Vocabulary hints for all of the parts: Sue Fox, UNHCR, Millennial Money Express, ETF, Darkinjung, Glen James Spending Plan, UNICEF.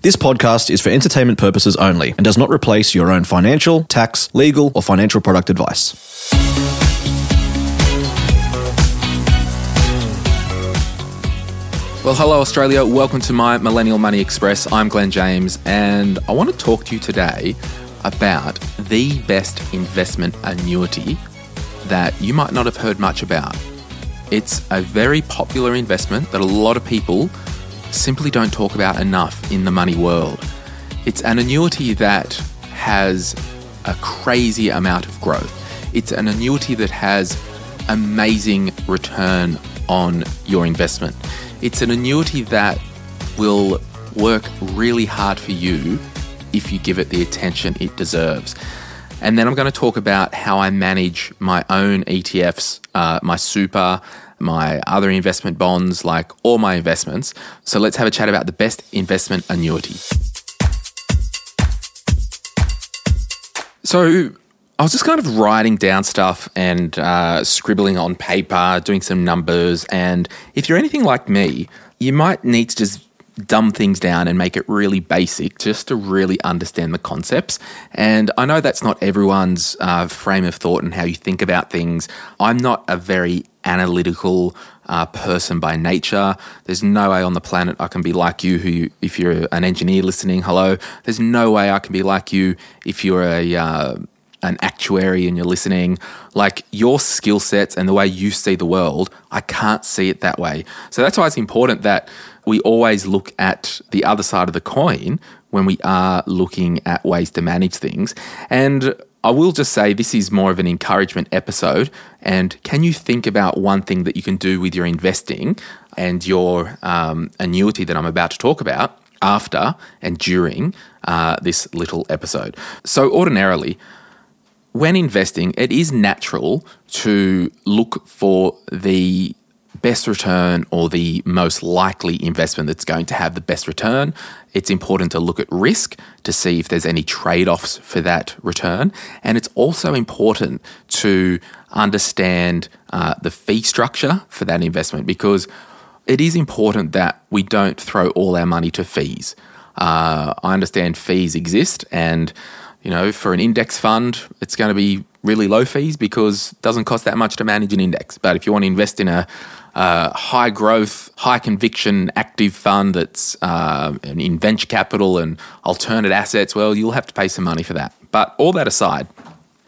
This podcast is for entertainment purposes only and does not replace your own financial, tax, legal, or financial product advice. Well, hello Australia. Welcome to my Millennial Money Express. I'm Glen James and I want to talk to you today about the best investment annuity that you might not have heard much about. It's a very popular investment that a lot of people simply don't talk about enough in the money world. It's an annuity that has a crazy amount of growth. It's an annuity that has amazing return on your investment. It's an annuity that will work really hard for you if you give it the attention it deserves. And then I'm going to talk about how I manage my own ETFs, my super, my other investment bonds, like all my investments. So let's have a chat about the best investment annuity. So I was just kind of writing down stuff and scribbling on paper, doing some numbers. And if you're anything like me, you might need to just dumb things down and make it really basic just to really understand the concepts. And I know that's not everyone's frame of thought and how you think about things. I'm not a very analytical person by nature. There's no way on the planet I can be like you, if you're an engineer listening, hello. There's no way I can be like you if you're an actuary and you're listening. Like, your skill sets and the way you see the world, I can't see it that way. So that's why it's important that we always look at the other side of the coin when we are looking at ways to manage things. And I will just say this is more of an encouragement episode. And can you think about one thing that you can do with your investing and your annuity that I'm about to talk about after and during this little episode? So ordinarily, when investing, it is natural to look for the best return or the most likely investment that's going to have the best return. It's important to look at risk to see if there's any trade-offs for that return. And it's also important to understand the fee structure for that investment, because it is important that we don't throw all our money to fees. I understand fees exist, and you know, for an index fund, it's going to be really low fees because it doesn't cost that much to manage an index. But if you want to invest in a high growth, high conviction active fund that's in venture capital and alternate assets, well, you'll have to pay some money for that. But all that aside,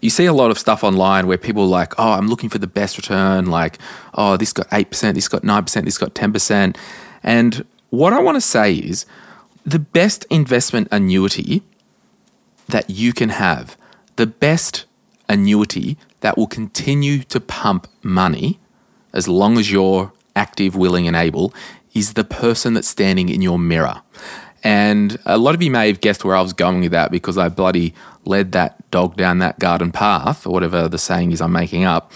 you see a lot of stuff online where people are like, oh, I'm looking for the best return. Like, oh, this got 8%, this got 9%, this got 10%. And what I want to say is the best investment annuity that you can have, the best annuity that will continue to pump money as long as you're active, willing and able, is the person that's standing in your mirror. And a lot of you may have guessed where I was going with that, because I bloody led that dog down that garden path, or whatever the saying is I'm making up.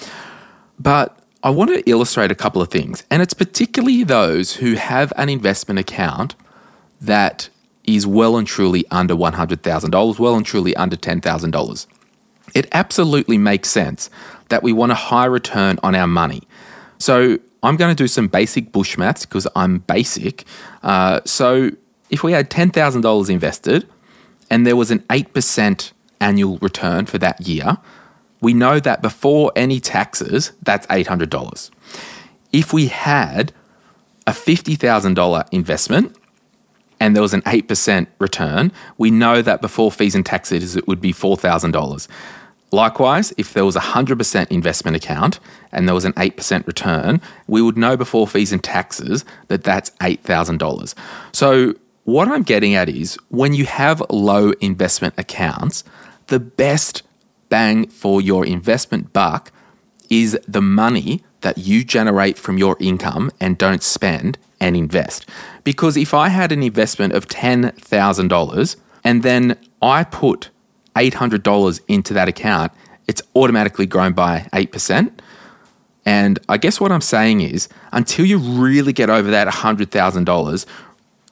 But I want to illustrate a couple of things. And it's particularly those who have an investment account that is well and truly under $100,000, well and truly under $10,000. It absolutely makes sense that we want a high return on our money. So I'm going to do some basic bush maths because I'm basic. So if we had $10,000 invested and there was an 8% annual return for that year, we know that before any taxes, that's $800. If we had a $50,000 investment and there was an 8% return, we know that before fees and taxes, it would be $4,000. Likewise, if there was a 100% investment account and there was an 8% return, we would know before fees and taxes that that's $8,000. So what I'm getting at is, when you have low investment accounts, the best bang for your investment buck is the money that you generate from your income and don't spend and invest. Because if I had an investment of $10,000 and then I put $800 into that account, it's automatically grown by 8%. And I guess what I'm saying is, until you really get over that $100,000,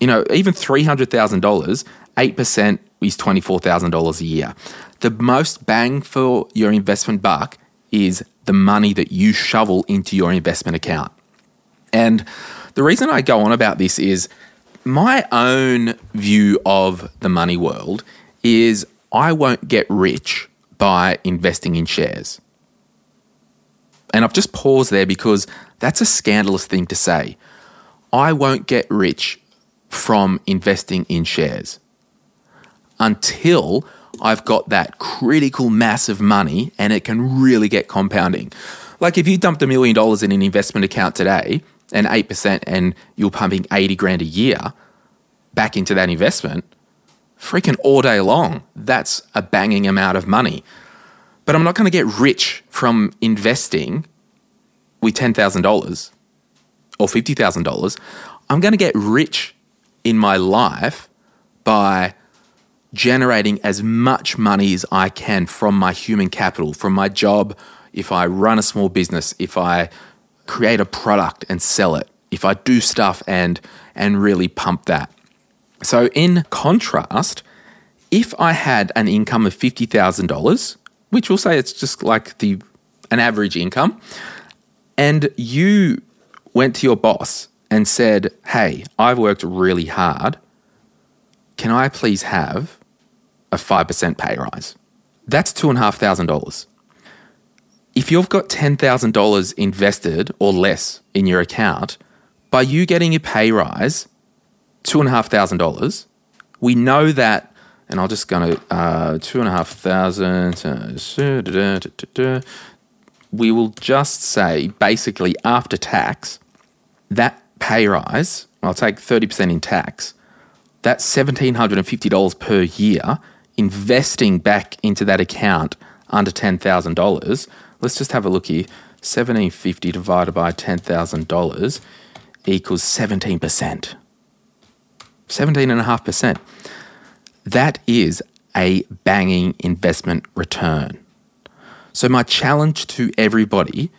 even $300,000, 8% is $24,000 a year. The most bang for your investment buck is the money that you shovel into your investment account. And the reason I go on about this is my own view of the money world is I won't get rich by investing in shares. And I've just paused there because that's a scandalous thing to say. I won't get rich from investing in shares until I've got that critical mass of money and it can really get compounding. Like if you dumped $1 million in an investment account today and 8% and you're pumping 80 grand a year back into that investment, freaking all day long, that's a banging amount of money. But I'm not going to get rich from investing with $10,000 or $50,000. I'm going to get rich in my life by generating as much money as I can from my human capital, from my job, if I run a small business, if I create a product and sell it, if I do stuff and really pump that. So in contrast, if I had an income of $50,000, which we'll say it's just like an average income, and you went to your boss and said, hey, I've worked really hard. Can I please have a 5% pay rise? That's $2,500. If you've got $10,000 invested or less in your account, by you getting a pay rise, $2,500, we know that. And I'll just go to 2,500. We will just say basically after tax, that pay rise, I'll take 30% in tax, that's $1,750 per year investing back into that account under $10,000. Let's just have a look here. 1,750 divided by $10,000 equals 17%. 17.5%. That is a banging investment return. So my challenge to everybody,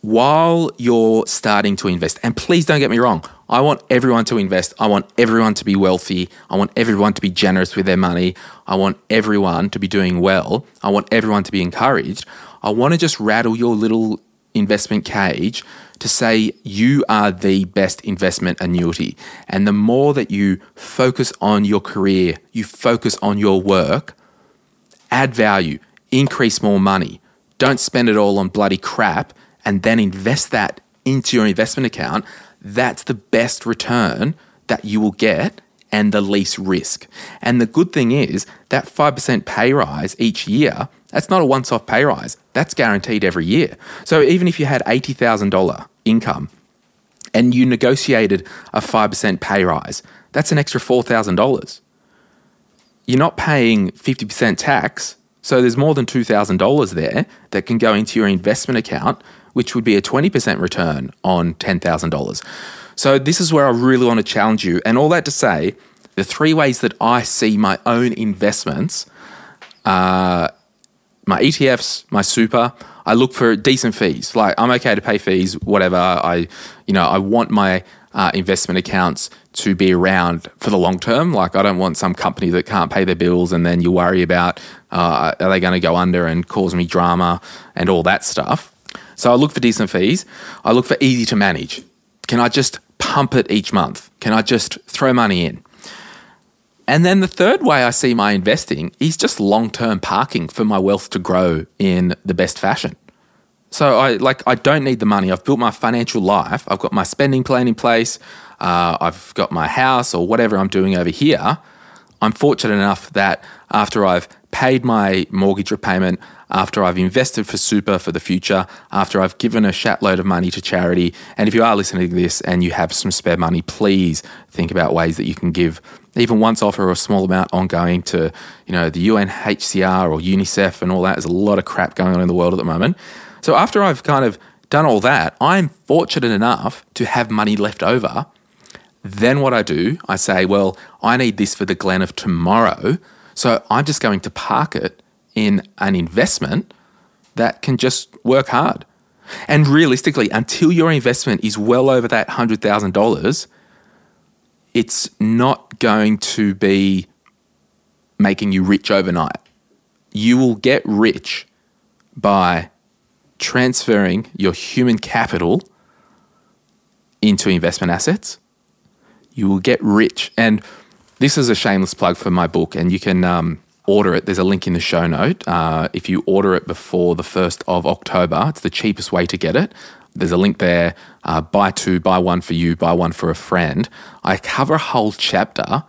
while you're starting to invest, and please don't get me wrong, I want everyone to invest. I want everyone to be wealthy. I want everyone to be generous with their money. I want everyone to be doing well. I want everyone to be encouraged. I want to just rattle your little investment cage to say you are the best investment annuity. And the more that you focus on your career, you focus on your work, add value, increase more money, don't spend it all on bloody crap, and then invest that into your investment account, that's the best return that you will get and the least risk. And the good thing is that 5% pay rise each year, that's not a once-off pay rise. That's guaranteed every year. So even if you had $80,000 income and you negotiated a 5% pay rise, that's an extra $4,000. You're not paying 50% tax, so there's more than $2,000 there that can go into your investment account, which would be a 20% return on $10,000. So this is where I really want to challenge you. And all that to say, the three ways that I see my own investments are my ETFs, my super. I look for decent fees. Like I'm okay to pay fees, whatever. I want my investment accounts to be around for the long term. Like I don't want some company that can't pay their bills and then you worry about are they going to go under and cause me drama and all that stuff. So I look for decent fees. I look for easy to manage. Can I just pump it each month? Can I just throw money in? And then the third way I see my investing is just long-term parking for my wealth to grow in the best fashion. So I don't need the money. I've built my financial life. I've got my spending plan in place. I've got my house or whatever I'm doing over here. I'm fortunate enough that after I've paid my mortgage repayment, after I've invested for super for the future, after I've given a shatload of money to charity, and if you are listening to this and you have some spare money, please think about ways that you can give even once off or a small amount ongoing to, the UNHCR or UNICEF and all that. There's a lot of crap going on in the world at the moment. So after I've kind of done all that, I'm fortunate enough to have money left over. Then what I do, I say, well, I need this for the Glen of tomorrow. So I'm just going to park it in an investment that can just work hard. And realistically, until your investment is well over that $100,000, it's not going to be making you rich overnight. You will get rich by transferring your human capital into investment assets. You will get rich. And this is a shameless plug for my book, and you can order it. There's a link in the show note. If you order it before the 1st of October, it's the cheapest way to get it. There's a link there, buy two, buy one for you, buy one for a friend. I cover a whole chapter,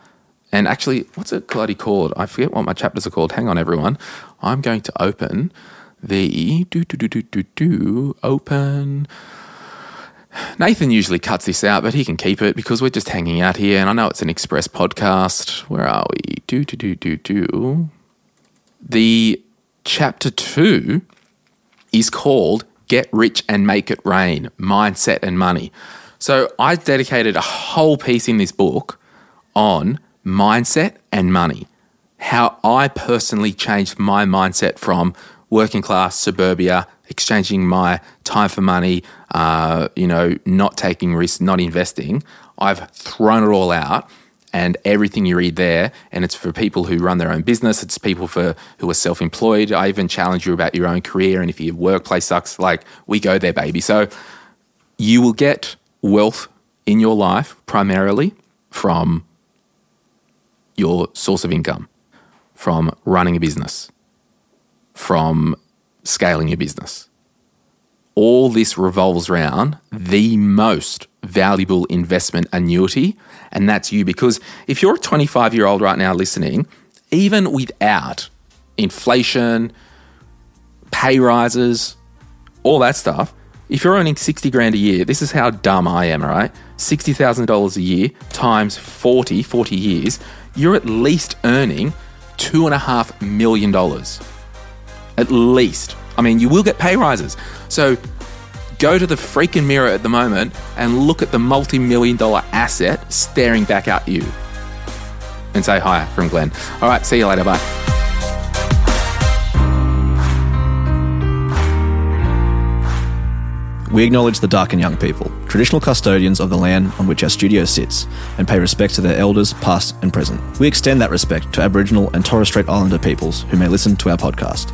and actually, what's it bloody called? I forget what my chapters are called. Hang on, everyone. I'm going to open the... Open... Nathan usually cuts this out, but he can keep it because we're just hanging out here. And I know it's an express podcast. Where are we? The chapter 2 is called Get Rich and Make It Rain, Mindset and Money. So I dedicated a whole piece in this book on mindset and money. How I personally changed my mindset from working class, suburbia, exchanging my time for money, not taking risks, not investing. I've thrown it all out, and everything you read there, and it's for people who run their own business, it's people who are self-employed. I even challenge you about your own career, and if your workplace sucks, we go there, baby. So you will get wealth in your life primarily from your source of income, from running a business, from scaling your business. All this revolves around the most valuable investment annuity, and that's you. Because if you're a 25-year-old right now listening, even without inflation, pay rises, all that stuff, if you're earning $60,000 a year, this is how dumb I am, all right? $60,000 a year times 40 years, you're at least earning $2.5 million. At least. I mean, you will get pay rises. So go to the freaking mirror at the moment and look at the multi-million-dollar asset staring back at you and say hi from Glen. All right, see you later. Bye. We acknowledge the Darkinjung people, traditional custodians of the land on which our studio sits, and pay respect to their elders, past and present. We extend that respect to Aboriginal and Torres Strait Islander peoples who may listen to our podcast.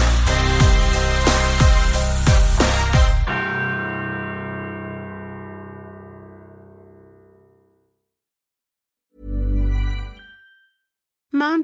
Mom